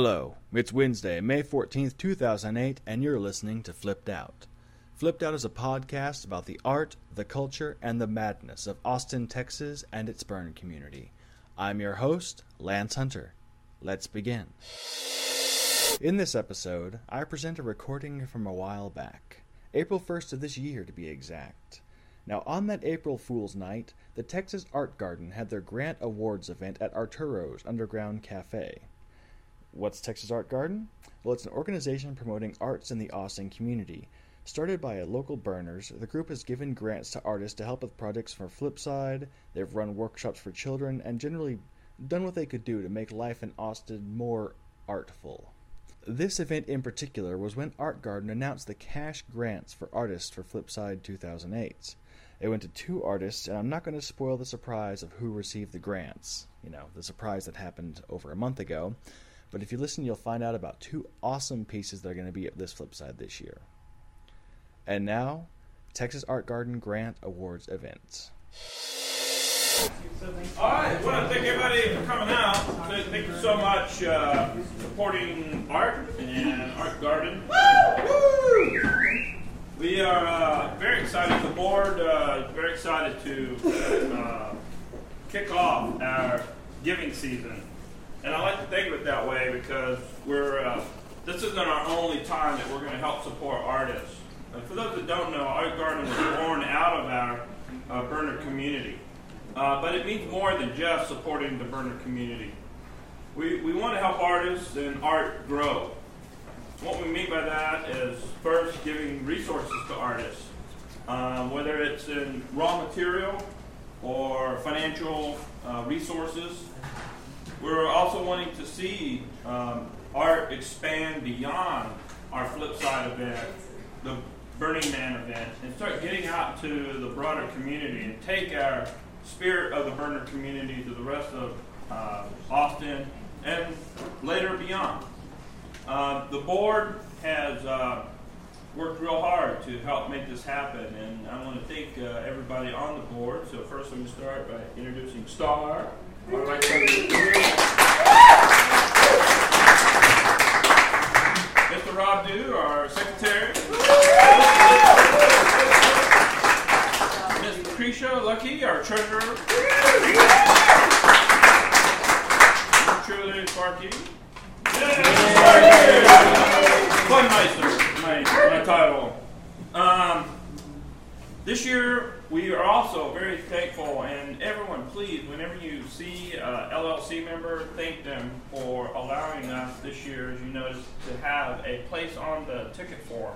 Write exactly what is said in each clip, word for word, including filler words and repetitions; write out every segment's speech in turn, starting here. Hello, it's Wednesday, May fourteenth, two thousand eight, and you're listening to Flipped Out. Flipped Out is a podcast about the art, the culture, and the madness of Austin, Texas, and its burn community. I'm your host, Lance Hunter. Let's begin. In this episode, I present a recording from a while back, April first of this year to be exact. Now, on that April Fool's night, the Texas Art Garden had their Grant Awards event at Arturo's Underground Cafe. What's Texas Art Garden? Well, it's an organization promoting arts in the Austin community. Started by a local burners, the group has given grants to artists to help with projects for Flipside, they've run workshops for children, and generally done what they could do to make life in Austin more artful. This event in particular was when Art Garden announced the cash grants for artists for Flipside two thousand eight. It went to two artists, and I'm not going to spoil the surprise of who received the grants. You know, the surprise that happened over a month ago. But if you listen, you'll find out about two awesome pieces that are going to be at this Flipside this year. And now, Texas Art Garden Grant Awards event. All right, I want to thank everybody for coming out. Thank you so much uh, for supporting art and Art Garden. Woo! Woo! We are uh, very excited. The board is uh, very excited to uh, kick off our giving season. And I like to think of it that way because we're uh, this isn't our only time that we're going to help support artists. And for those that don't know, Art Garden was born out of our uh, burner community. Uh, but it means more than just supporting the burner community. We we want to help artists and art grow. What we mean by that is first giving resources to artists, uh, whether it's in raw material or financial uh, resources. We're also wanting to see um, art expand beyond our Flipside event, the Burning Man event, and start getting out to the broader community and take our spirit of the burner community to the rest of uh, Austin and later beyond. Uh, the board has uh, worked real hard to help make this happen, and I want to thank uh, everybody on the board. So first, let me start by introducing Star. All right, Mister Rob Dew, our secretary. Miz Patricia Lucky, our treasurer. Trillian Sparky. Funmeister, my, my title. Um, this year, we are also very thankful, and everyone, please, whenever you see an L L C member, thank them for allowing us this year, as you noticed, to have a place on the ticket form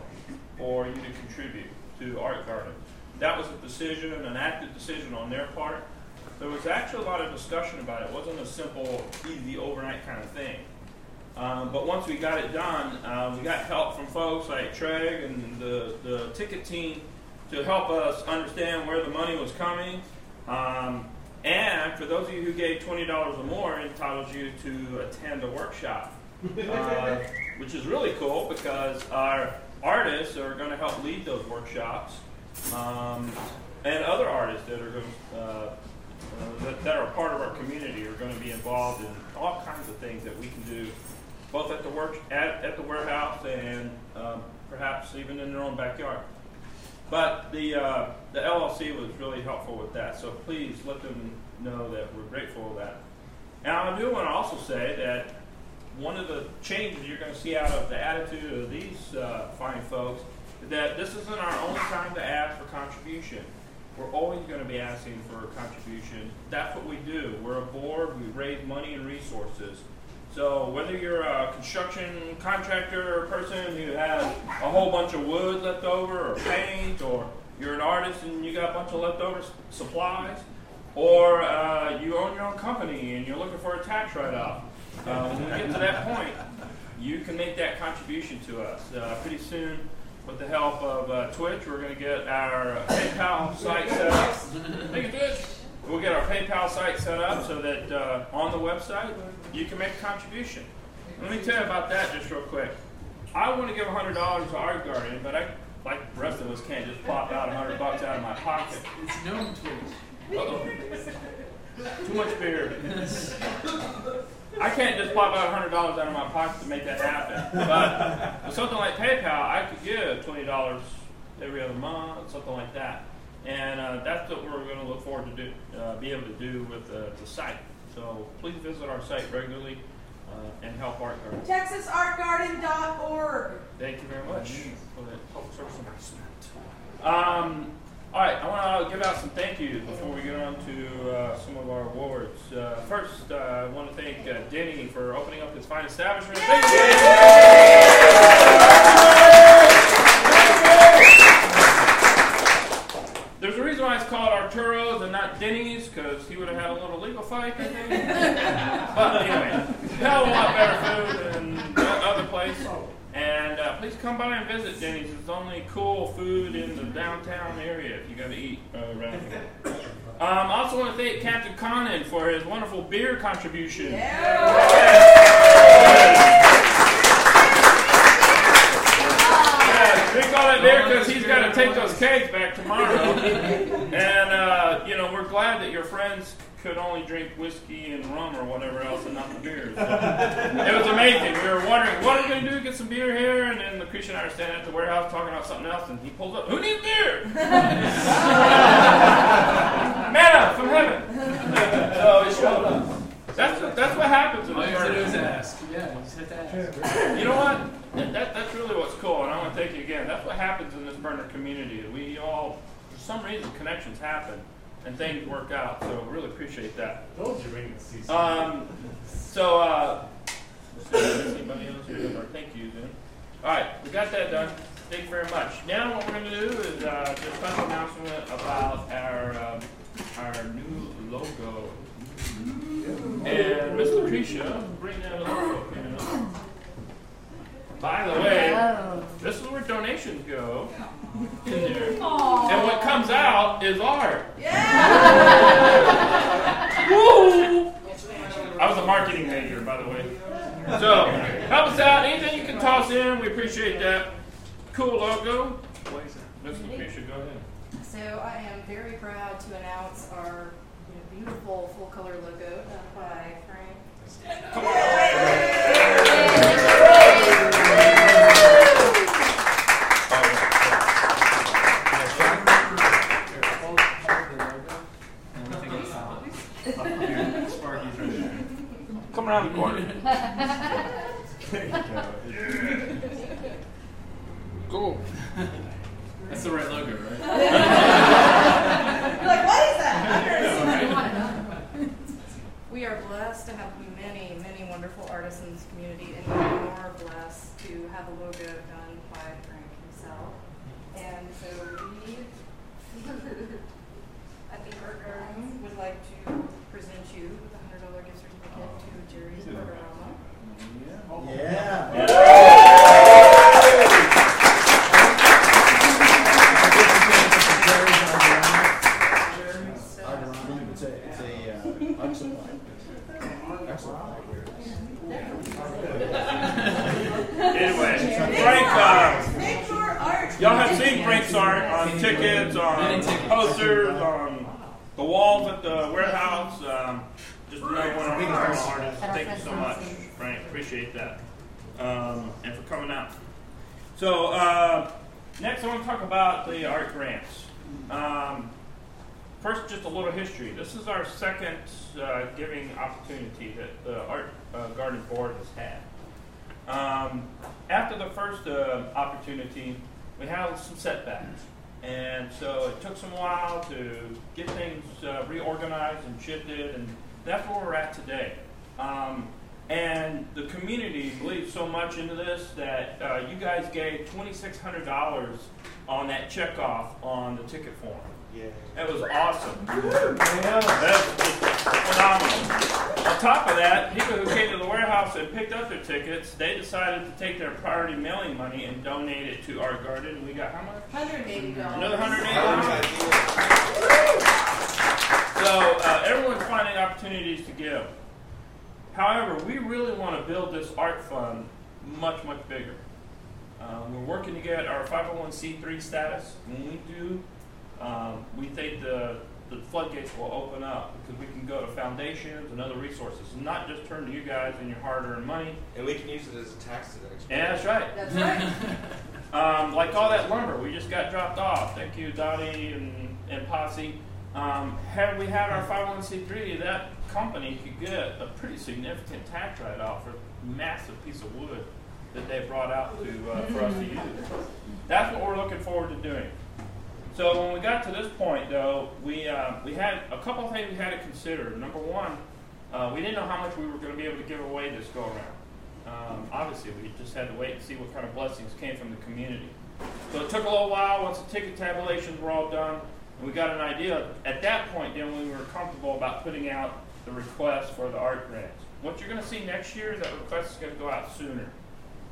for you to contribute to Art Garden. That was a decision, an active decision on their part. There was actually a lot of discussion about it. It wasn't a simple, easy, overnight kind of thing. Um, but once we got it done, uh, we got help from folks like Treg and the, the ticket team to help us understand where the money was coming. Um, and for those of you who gave twenty dollars or more, it entitles you to attend a workshop, uh, which is really cool because our artists are going to help lead those workshops um, and other artists that are going to, uh, uh, that, that are part of our community are going to be involved in all kinds of things that we can do both at the, work, at, at the warehouse and um, perhaps even in their own backyard. But the uh, the L L C was really helpful with that, so please let them know that we're grateful for that. Now, I do want to also say that one of the changes you're going to see out of the attitude of these uh, fine folks is that this isn't our only time to ask for contribution. We're always going to be asking for contribution. That's what we do. We're a board. We raise money and resources. So whether you're a construction contractor or person who has a whole bunch of wood left over or paint, or you're an artist and you got a bunch of leftover s- supplies, or uh, you own your own company and you're looking for a tax write-off, uh, when we get to that point, you can make that contribution to us. Uh, pretty soon, with the help of uh, Twitch, we're going to get our PayPal site set up. Thank you, Twitch. We'll get our PayPal site set up so that uh, on the website, you can make a contribution. Let me tell you about that just real quick. I want to give one hundred dollars to Art Garden, but I, like the rest of us, can't just plop out one hundred dollars bucks out of my pocket. It's known to us. Uh-oh. Too much beer. I can't just pop out one hundred dollars out of my pocket to make that happen. But with something like PayPal, I could give twenty dollars every other month, something like that. And uh, that's what we're going to look forward to do, uh, be able to do with the, the site. So please visit our site regularly uh, and help Art Garden. Texas Art Garden dot org. Thank you very much for the public service announcement. Um, all right, I want to give out some thank yous before we get on to uh, some of our awards. Uh, first, uh, I want to thank uh, Denny for opening up his fine establishment. Thank you. There's a reason why it's called Arturo's and not Denny's, because he would have had a little legal fight, I think. But anyway, it's a lot better food than that other place. And uh, please come by and visit Denny's. It's only cool food in the downtown area if you go to eat uh, around here. I um, also want to thank Captain Conin for his wonderful beer contribution. Yeah. Yeah, drink all that beer because he's got to take those kegs back tomorrow. And, uh, you know, we're glad that your friends could only drink whiskey and rum or whatever else and not the beer. So it was amazing. We were wondering, what are we going to do? Get some beer here? And then Lucretia and I were standing at the warehouse talking about something else, and he pulls up, who needs beer? Manna from heaven. So he showed up. That's what, that's what happens in the first. All you have to do is ask. Yeah, you just have to ask. You know what? That, that, that's really what's cool, and I want to thank you again. That's what happens in this burner community. We all, for some reason, connections happen. And things work out, so really appreciate that. Told you we're gonna see something. Um, so, uh, anybody else here? Or thank you, then. All right, we got that done. Thank you very much. Now, what we're gonna do is uh, just a special announcement about our um, our new logo. And Miss Patricia, bring that logo in. By the way, this is where donations go. And what comes out is art. Yeah! Woo! I was a marketing major, by the way. So, help us out. Anything you can toss in, we appreciate that. Cool logo. Miss Lucretia, go ahead. So, I am very proud to announce our you know, beautiful full color logo done by Frank. Come on! Come around the corner. There you go. Cool. That's the right logo, right? You're like, what is that? Right. We are blessed to have many, many wonderful artists in this community, and we are blessed to have a logo done by Frank himself. And so we, at the Art Garden, would like to present you with a one hundred dollars gift certificate. To Jerry's Burgerama. Yeah. Yeah. Yeah. Jerry's Burgerama. It's a it's a uh, excellent Anyway, Frank. Uh, Make your art. Y'all have seen Frank's art on tickets, on posters, on the walls at the warehouse. Um, Just another one of our artists. Thank you so much, Frank. Appreciate that. Um, and for coming out. So, uh, next I want to talk about the art grants. Um, first, just a little history. This is our second uh, giving opportunity that the Art uh, Garden Board has had. Um, after the first uh, opportunity, we had some setbacks. And so it took some while to get things uh, reorganized and shifted, and that's where we're at today. Um, and the community believes so much into this that uh, you guys gave twenty-six hundred dollars on that checkoff on the ticket form. Yeah. That was awesome. Yeah. That's phenomenal. On top of that, people who came to the warehouse and picked up their tickets, they decided to take their priority mailing money and donate it to Art Garden. We got how much? one hundred eighty dollars. Another one hundred eighty dollars. So uh, everyone's finding opportunities to give. However, we really want to build this art fund much, much bigger. Um, we're working to get our five oh one c three status. When we do, um, we think the, the floodgates will open up because we can go to foundations and other resources, not just turn to you guys and your hard-earned money. And we can use it as a tax deduction. Yeah, that's right. That's right. um, like all that lumber, we just got dropped off. Thank you, Dottie and, and Posse. Um, had we had our five oh one c three, that company could get a pretty significant tax write-off for a massive piece of wood that they brought out to uh, for us to use. That's what we're looking forward to doing. So when we got to this point, though, we uh, we had a couple of things we had to consider. Number one, uh, we didn't know how much we were going to be able to give away this go around. Um, obviously, we just had to wait and see what kind of blessings came from the community. So it took a little while. Once the ticket tabulations were all done, and we got an idea. At that point, then we were comfortable about putting out the request for the art grants. What you're going to see next year is that request is going to go out sooner,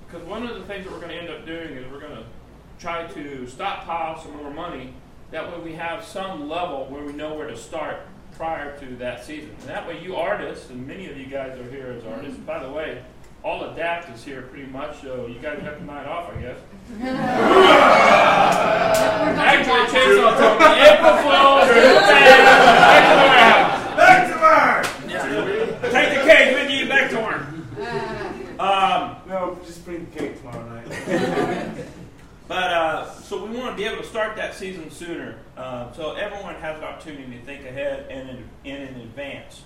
because one of the things that we're going to end up doing is we're going to try to stockpile some more money. That way we have some level where we know where to start prior to that season. And that way you artists, and many of you guys are here as artists, by the way, all Adapt is here pretty much, so you guys have the night off, I guess. Actually, Chainsaw told me, April Fool's back to work. Back to work. Take the cake with you, back to work. Um, no, just bring the cake tomorrow night. But uh, so we want to be able to start that season sooner, uh, so everyone has an opportunity to think ahead and in, and in advance.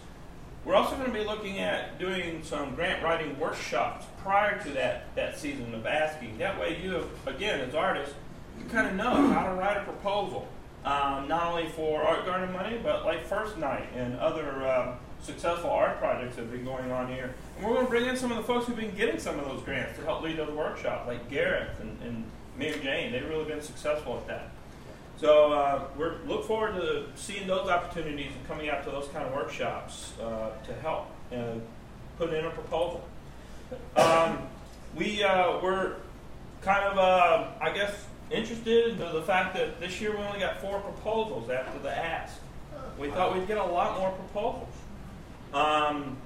We're also going to be looking at doing some grant writing workshops prior to that, that season of asking. That way you have, again, as artists, you kind of know how to write a proposal, um, not only for Art Garden money, but like First Night and other uh, successful art projects that have been going on here. And we're going to bring in some of the folks who've been getting some of those grants to help lead those workshops, like Gareth and, and Mary and Jane. They've really been successful at that. So uh, we look forward to seeing those opportunities and coming out to those kind of workshops uh, to help and put in a proposal. Um, we uh, were kind of, uh, I guess, interested in the fact that this year we only got four proposals after the ask. We thought we'd get a lot more proposals. Um,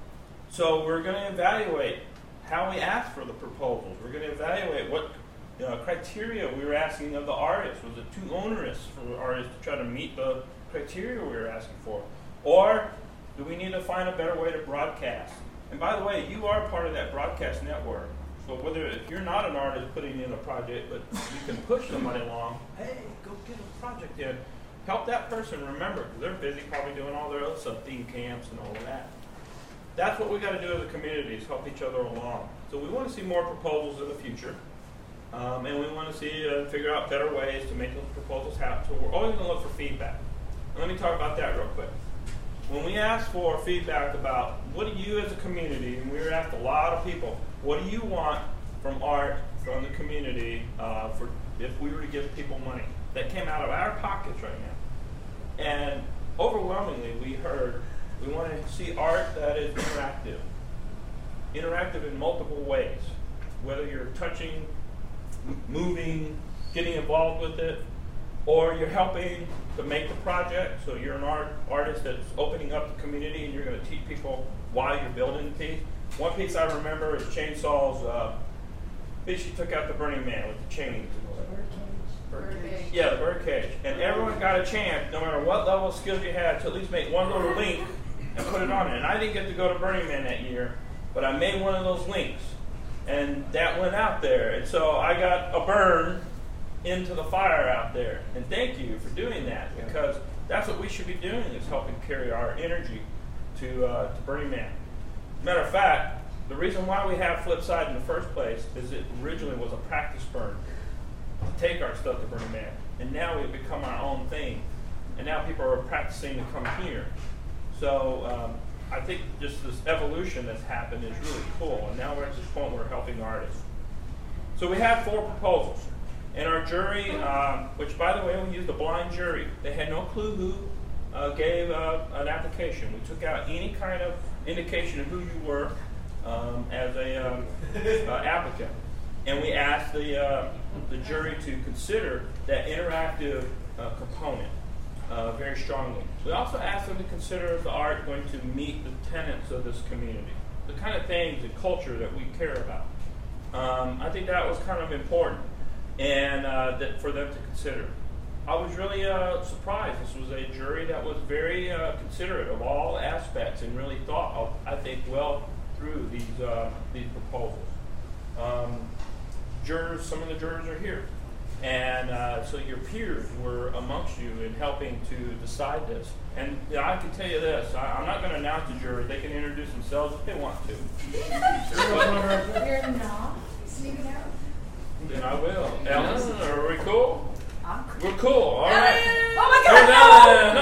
so we're going to evaluate how we asked for the proposals. We're going to evaluate what Uh, criteria we were asking of the artists. Was it too onerous for artists to try to meet the criteria we were asking for? Or do we need to find a better way to broadcast? And by the way, you are part of that broadcast network. So whether if you're not an artist putting in a project, but you can push somebody along, hey, go get a project in. Help that person remember, because they're busy probably doing all their other stuff, theme camps and all of that. That's what we got to do as a community, is help each other along. So we want to see more proposals in the future. Um, and we want to see uh, figure out better ways to make those proposals happen. So we're always going to look for feedback. And let me talk about that real quick. When we asked for feedback about what do you as a community, and we were asked a lot of people, what do you want from art, from the community, uh, for if we were to give people money? That came out of our pockets right now. And overwhelmingly we heard we want to see art that is interactive. Interactive in multiple ways. Whether you're touching, moving, getting involved with it, or you're helping to make the project. So you're an art, artist that's opening up the community, and you're going to teach people why you're building the piece. One piece I remember is Chainsaw's uh, piece she took out the Burning Man with the chains. Bird cage. Yeah, the bird cage. And everyone got a chance, no matter what level of skills you had, to at least make one little link and put it on it. And I didn't get to go to Burning Man that year, but I made one of those links. And that went out there. And so I got a burn into the fire out there. And thank you for doing that, because that's what we should be doing, is helping carry our energy to, uh, to Burning Man. Matter of fact, the reason why we have Flipside in the first place is it originally was a practice burn to take our stuff to Burning Man. And now we've become our own thing. And now people are practicing to come here. So Um, I think just this evolution that's happened is really cool, and now we're at this point where we're helping artists. So we have four proposals, and our jury, um, which by the way we used a blind jury. They had no clue who uh, gave uh, an application. We took out any kind of indication of who you were um, as a um, uh, applicant, and we asked the uh, the jury to consider that interactive uh, component. Uh, very strongly. We also asked them to consider the art going to meet the tenets of this community, the kind of things, the culture that we care about. Um, I think that was kind of important, and uh, that for them to consider. I was really uh, surprised. This was a jury that was very uh, considerate of all aspects and really thought, of, I think, well through these uh, these proposals. Um, jurors, some of the jurors are here, and uh, so your peers were amongst you in helping to decide this. And I can tell you this, I, I'm not going to announce the jury. They can introduce themselves if they want to. You're not sneaking out. Then I will. Ellen, are we cool? We're cool, all right. Oh my God!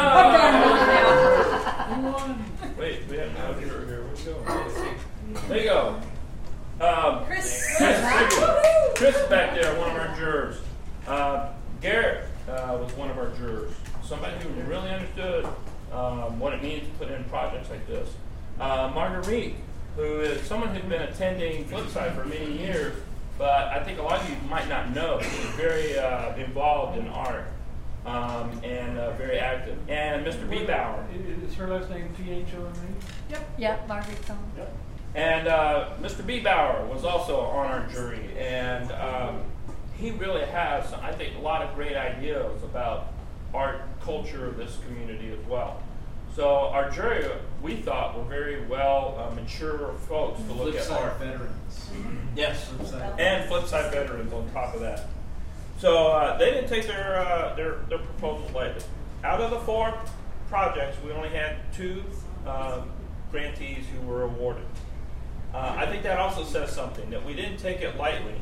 No, no, no, no. no. Wait, we have no juror here. Where's it going? There you go. Um, Chris. Chris, Chris back there, one of our jurors. Uh, Gareth uh, was one of our jurors. Somebody who really understood um, what it means to put in projects like this. Uh, Marguerite, who is someone who's been attending Flipside for many years, but I think a lot of you might not know. She's very uh, involved in art um, and uh, very active. And Mister B. Bauer. Is her last name P H O M E? Yep. Yep, Marguerite. Yep. And uh, Mister B. Bauer was also on our jury, and um, he really has, I think, a lot of great ideas about art culture of this community as well. So our jury, we thought, were very well uh, mature folks to look at art. Flipside veterans. Yes, Flipside. And Flipside veterans on top of that. So uh, they didn't take their, uh, their, their proposal lightly. Out of the four projects, we only had two uh, grantees who were awarded. Uh, I think that also says something, that we didn't take it lightly.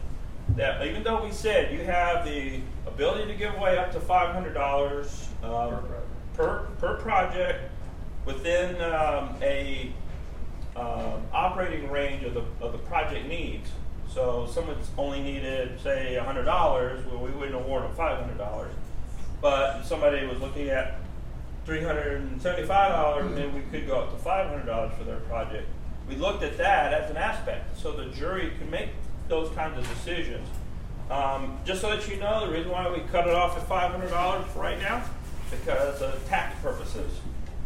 That even though we said you have the ability to give away up to five hundred dollars um, per, per project within um, a um, operating range of the, of the project needs. So someone's only needed, say, one hundred dollars, well, we wouldn't award them five hundred dollars. But if somebody was looking at three hundred seventy-five dollars, mm-hmm. then we could go up to five hundred dollars for their project. We looked at that as an aspect, so the jury can make those kinds of decisions. Um, just so that you know, the reason why we cut it off at five hundred dollars for right now, because of tax purposes.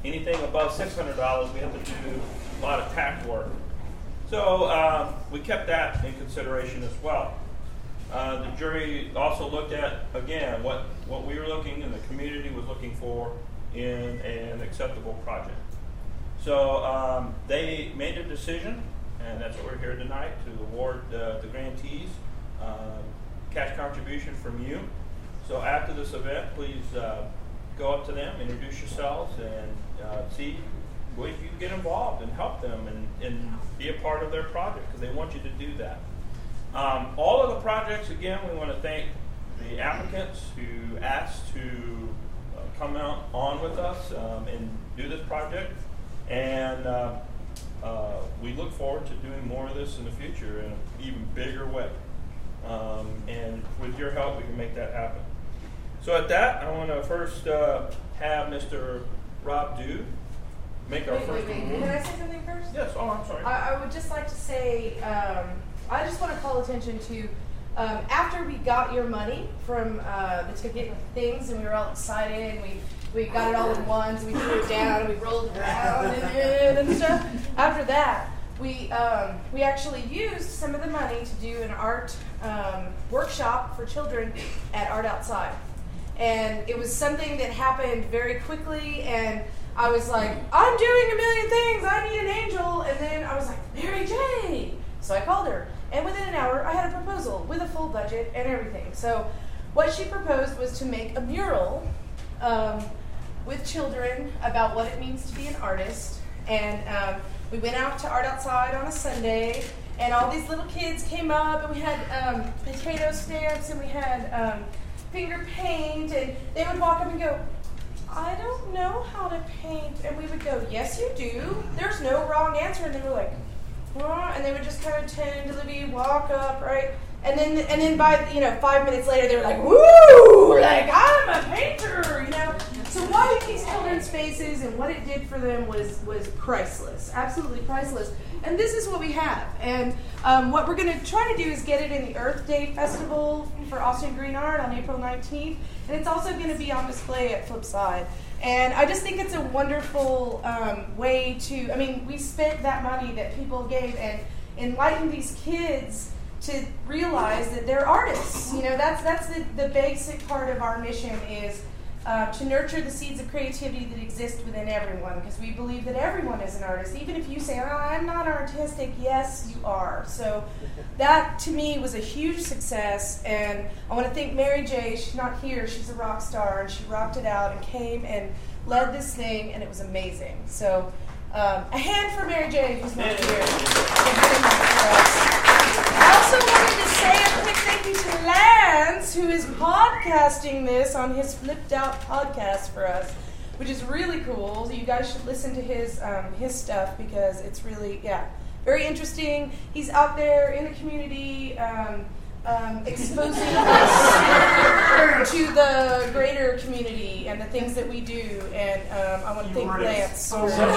Anything above six hundred dollars, we have to do a lot of tax work. So uh, we kept that in consideration as well. Uh, the jury also looked at, again, what, what we were looking and the community was looking for in an acceptable project. So um, they made a decision, and that's what we're here tonight, to award uh, the grantees uh, cash contribution from you. So after this event, please uh, go up to them, introduce yourselves, and uh, see if you can get involved and help them and, and be a part of their project, because they want you to do that. Um, all of the projects, again, we want to thank the applicants who asked to uh, come out on with us um, and do this project. And uh, uh, we look forward to doing more of this in the future in an even bigger way. Um, and with your help, we can make that happen. So at that, I want to first uh, have Mister Rob Dew make our wait, first wait, wait. Can I say something first? Yes. Oh, I'm sorry. I, I would just like to say, um, I just want to call attention to, um, after we got your money from uh, the ticket things, and we were all excited, and we We got it all in ones, we threw it down, we rolled it around and, and stuff. After that, we, um, we actually used some of the money to do an art um, workshop for children at Art Outside. And it was something that happened very quickly, and I was like, I'm doing a million things, I need an angel. And then I was like, Mary J. So I called her, and within an hour, I had a proposal with a full budget and everything. So what she proposed was to make a mural um, with children about what it means to be an artist. And um, we went out to Art Outside on a Sunday, and all these little kids came up, and we had um, potato stamps, and we had um, finger paint, and they would walk up and go, I don't know how to paint. And we would go, yes you do, there's no wrong answer. And they were like, oh, and they would just kind of tentatively walk up, right? And then, and then by, you know, five minutes later, they were like, woo, like, I'm a painter, you know? So watching these children's faces and what it did for them was, was priceless, absolutely priceless. And this is what we have. And um, what we're going to try to do is get it in the Earth Day Festival for Austin Green Art on April nineteenth. And it's also going to be on display at Flipside. And I just think it's a wonderful um, way to, I mean, we spent that money that people gave and enlightened these kids to realize that they're artists. You know, that's that's the, the basic part of our mission is uh, to nurture the seeds of creativity that exist within everyone, because we believe that everyone is an artist. Even if you say, oh, I'm not artistic, yes, you are. So that, to me, was a huge success, and I want to thank Mary J. She's not here. She's a rock star, and she rocked it out and came and led this thing, and it was amazing. So um, a hand for Mary J., who's not here. Thank you very much for us. I also wanted to say a quick thank you to Lance, who is podcasting this on his Flipped Out podcast for us, which is really cool. You guys should listen to his um, his stuff because it's really, yeah, very interesting. He's out there in the community um, um, exposing us to the greater community and the things that we do. And um, I want to thank Lance. So much fun.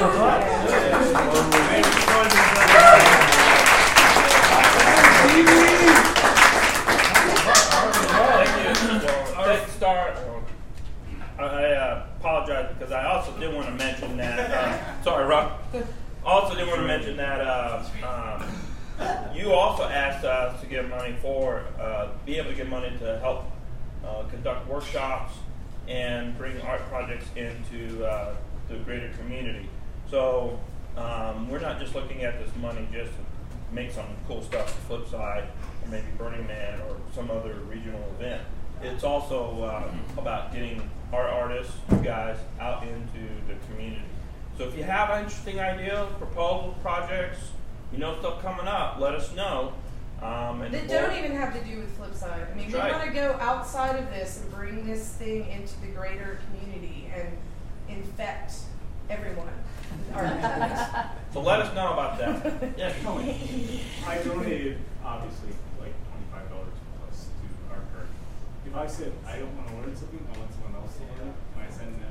Let's start. I uh, apologize because I also did want to mention that. Uh, sorry, Rob. Also did want to mention that uh, um, you also asked us to give money for, uh, be able to give money to help uh, conduct workshops and bring art projects into uh, the greater community. So um, we're not just looking at this money just to make some cool stuff for Flipside, or maybe Burning Man, or some other regional event. It's also uh, about getting our artists, you guys, out into the community. So if you have an interesting idea, proposal, projects, you know stuff coming up, let us know. Um, and that don't even have to do with Flipside. I mean, we want to go outside of this and bring this thing into the greater community and infect everyone. So let us know about that. Yeah, come on. I donated, obviously, like twenty-five dollars plus to Art Garden. If I said, I don't want to learn something, I want someone else to learn it, can I send them?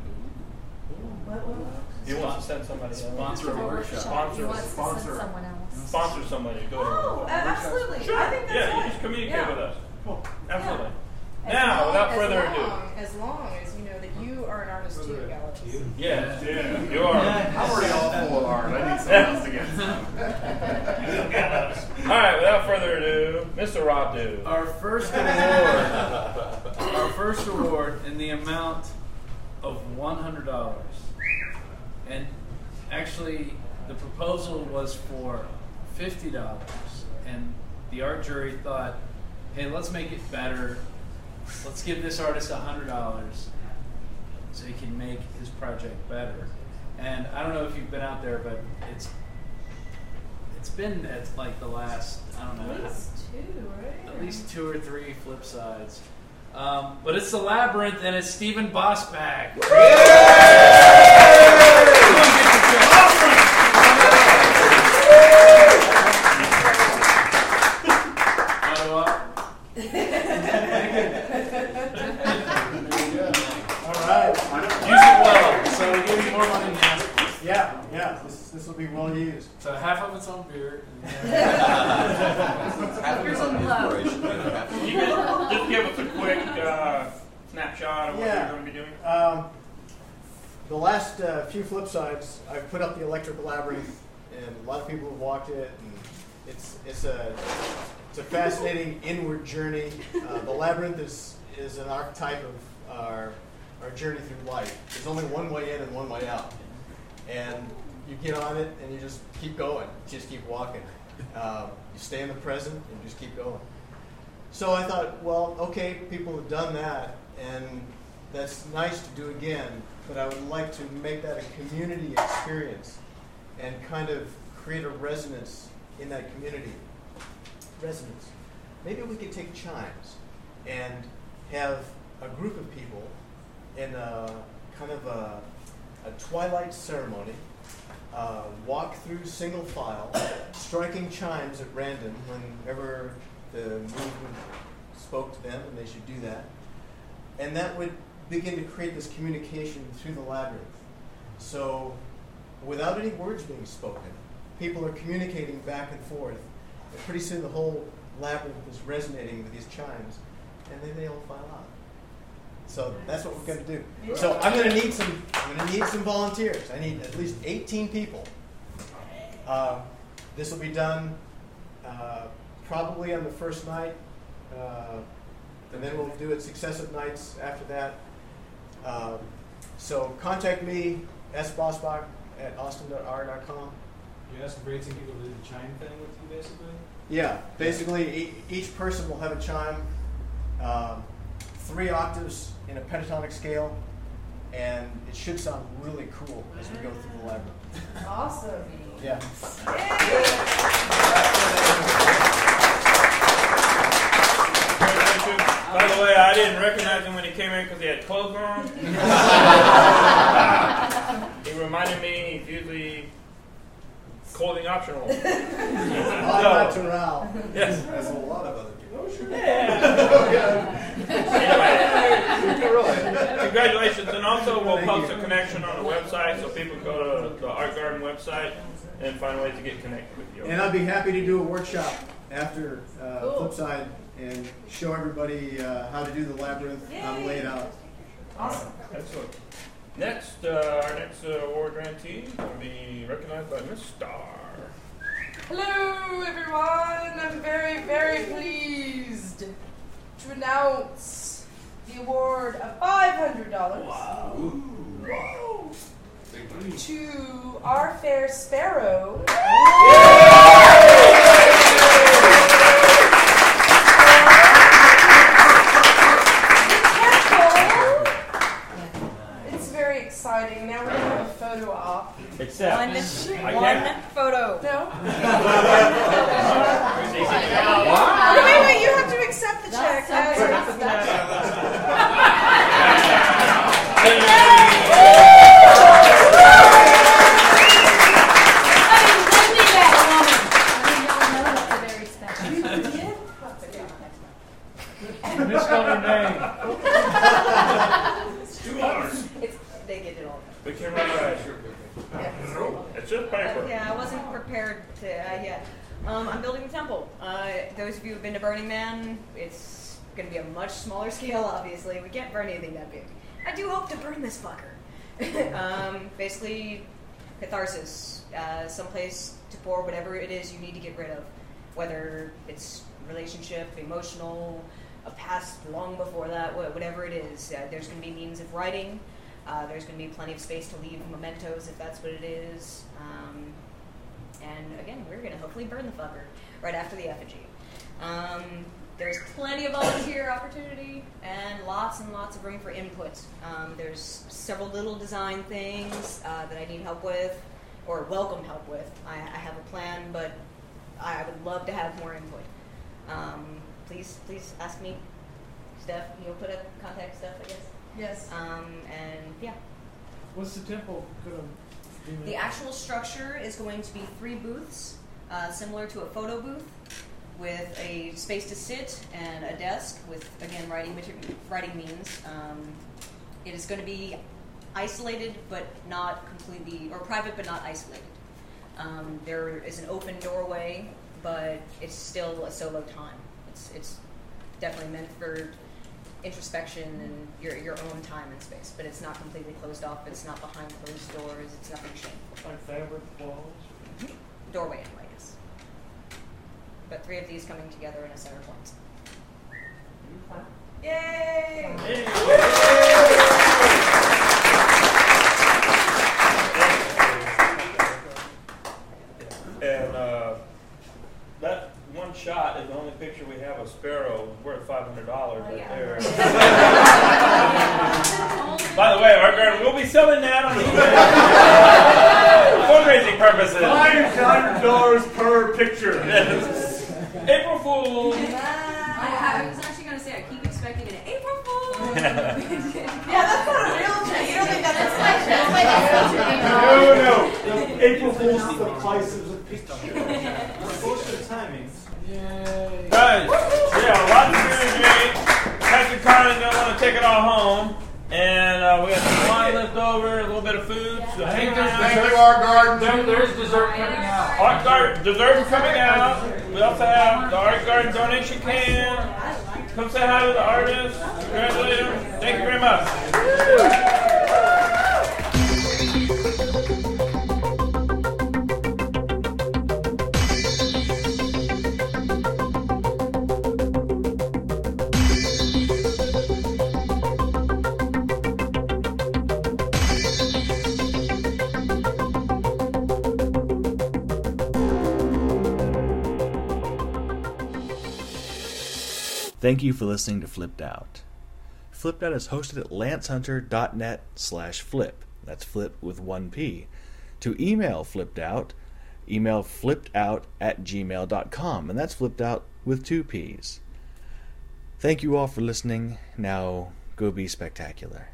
What, what, what? He wants to send somebody. Sponsor a workshop. Sponsor, sponsor, sponsor someone else. Sponsor somebody. Go oh, ahead. Absolutely. Sure. I think that's yeah, right. You just communicate yeah. with us. Cool. Absolutely. Yeah. As now, without further ado. As long as you know that you are an artist too, Alex. Yeah, yeah, you are. I'm already all full of art. I need someone else to get some. All right, without further ado, Mister Rob Dew. Our first award, our first award in the amount of one hundred dollars. And actually, the proposal was for fifty dollars. And the art jury thought, hey, let's make it better. Let's give this artist one hundred dollars so he can make his project better. And I don't know if you've been out there, but it's it's been at like the last, I don't know. At least two, right? At least two or three flip sides. Um, but it's the Labyrinth, and it's Stephen Boss back. Woo! Yay! This will be well used. So half of it's on beer. Half of it's on inspiration. You can just give us a quick uh, snapshot of what yeah. you're going to be doing. Um, the last uh, few flip sides, I've put up the Electric Labyrinth, and a lot of people have walked it. And it's it's a it's a fascinating inward journey. Uh, the labyrinth is is an archetype of our our journey through life. There's only one way in and one way out, and you get on it and you just keep going, just keep walking. Um, you stay in the present and just keep going. So I thought, well, okay, people have done that and that's nice to do again, but I would like to make that a community experience and kind of create a resonance in that community. Resonance. Maybe we could take chimes and have a group of people in a kind of a, a twilight ceremony. Uh, walk through single file, striking chimes at random whenever the movement spoke to them, and they should do that. And that would begin to create this communication through the labyrinth. So without any words being spoken, people are communicating back and forth. And pretty soon the whole labyrinth is resonating with these chimes, and then they all file out. So that's what we're going to do. So I'm going to need some. I'm going to need some volunteers. I need at least eighteen people. Uh, this will be done uh, probably on the first night, uh, and then we'll do it successive nights after that. Um, so contact me, s bossbach at austin dot r dot com. You're asking people to do the chime thing with you, basically? Yeah, basically e each person will have a chime, um, three octaves in a pentatonic scale, and it should sound really cool as we go through the labyrinth. Awesome. Yeah. Yay. By the way, I didn't recognize him when he came in because he had clothes on. He reminded me he's usually clothing optional. So, yes. That's a lot of other people. Oh, sure. Yeah. Anyway, congratulations, and also we'll post a connection on the website so people go to the Art Garden website and find ways to get connected with you. And I'd be happy to do a workshop after uh, cool. Flipside and show everybody uh, how to do the labyrinth, Yay. How to lay it out. Awesome. Excellent. Next, uh, our next uh, award grantee will be recognized by Miss Star. Hello, everyone. I'm very, very pleased to announce the award of five hundred dollars wow. Wow. to our fair Sparrow. Exciting. Now we're going to have a photo op. Except one, one photo. No. Wait, wait, wait. You have to accept the check. That's that's that's I didn't know that woman. I didn't know that was very special. You did? Misspelled her name. It's two hours. They get it all. The camera guy. Yeah. It's just paper. Uh, yeah, I wasn't prepared to uh, yet. Um, I'm building a temple. Uh, those of you who've been to Burning Man, it's going to be a much smaller scale. Obviously, we can't burn anything that big. I do hope to burn this fucker. um, basically, catharsis. Uh, someplace to pour whatever it is you need to get rid of, whether it's relationship, emotional, a past long before that, whatever it is. Uh, there's going to be means of writing. Uh, there's going to be plenty of space to leave mementos if that's what it is. Um, and again, we're going to hopefully burn the fucker right after the effigy. Um, there's plenty of volunteer opportunity and lots and lots of room for input. Um, there's several little design things uh, that I need help with or welcome help with. I, I have a plan, but I would love to have more input. Um, please, please ask me. Steph, you'll put up contact Steph, I guess. Yes. Um, and yeah. What's the temple going to be? The actual structure is going to be three booths, uh, similar to a photo booth, with a space to sit and a desk with, again, writing writing means. Um, it is going to be isolated but not completely, or private but not isolated. Um, there is an open doorway, but it's still a solo time. It's it's definitely meant for introspection and your your own time and space, but it's not completely closed off. It's not behind closed doors. It's nothing shameful. Like fabric walls, mm-hmm. doorway and lights. But three of these coming together in a center point. Wow. Yay! Hey. And uh, that. One shot is the only picture we have of Sparrow. We're at five hundred dollars oh, right yeah. there. By the way, our garden will be selling that on eBay for fundraising purposes. Five hundred dollars per picture. Yes. April Fool. I, I was actually going to say I keep expecting an April Fool. Yeah, that's not a real joke. You don't think that's a real joke? No, no. April Fool's is the price of the picture. Unfortunate timing. Yay. Guys, yeah, lots of energy. Captain Conin don't want to take it all home. And uh, we got some wine left over, a little bit of food. Yeah. So hang around. Thank you, Art Garden. There, there's dessert coming out. Art Garden, dessert coming out. We also have the Art Garden donation can. Come say hi to the artists. Congratulate them. Thank you very much. Thank you for listening to Flipped Out. Flipped Out is hosted at lancehunter dot net slash flip. That's flip with one P. To email Flipped Out, email flippedout at gmail dot com, and that's flipped out with two P's. Thank you all for listening. Now, go be spectacular.